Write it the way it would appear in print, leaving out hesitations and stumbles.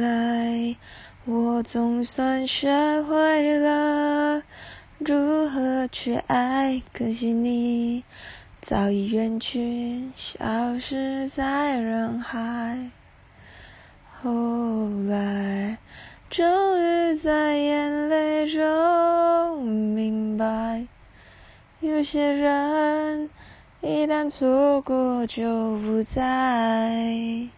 来，我总算学会了如何去爱，可惜你早已远去，消失在人海。后来终于在眼泪中明白，有些人一旦错过就不再。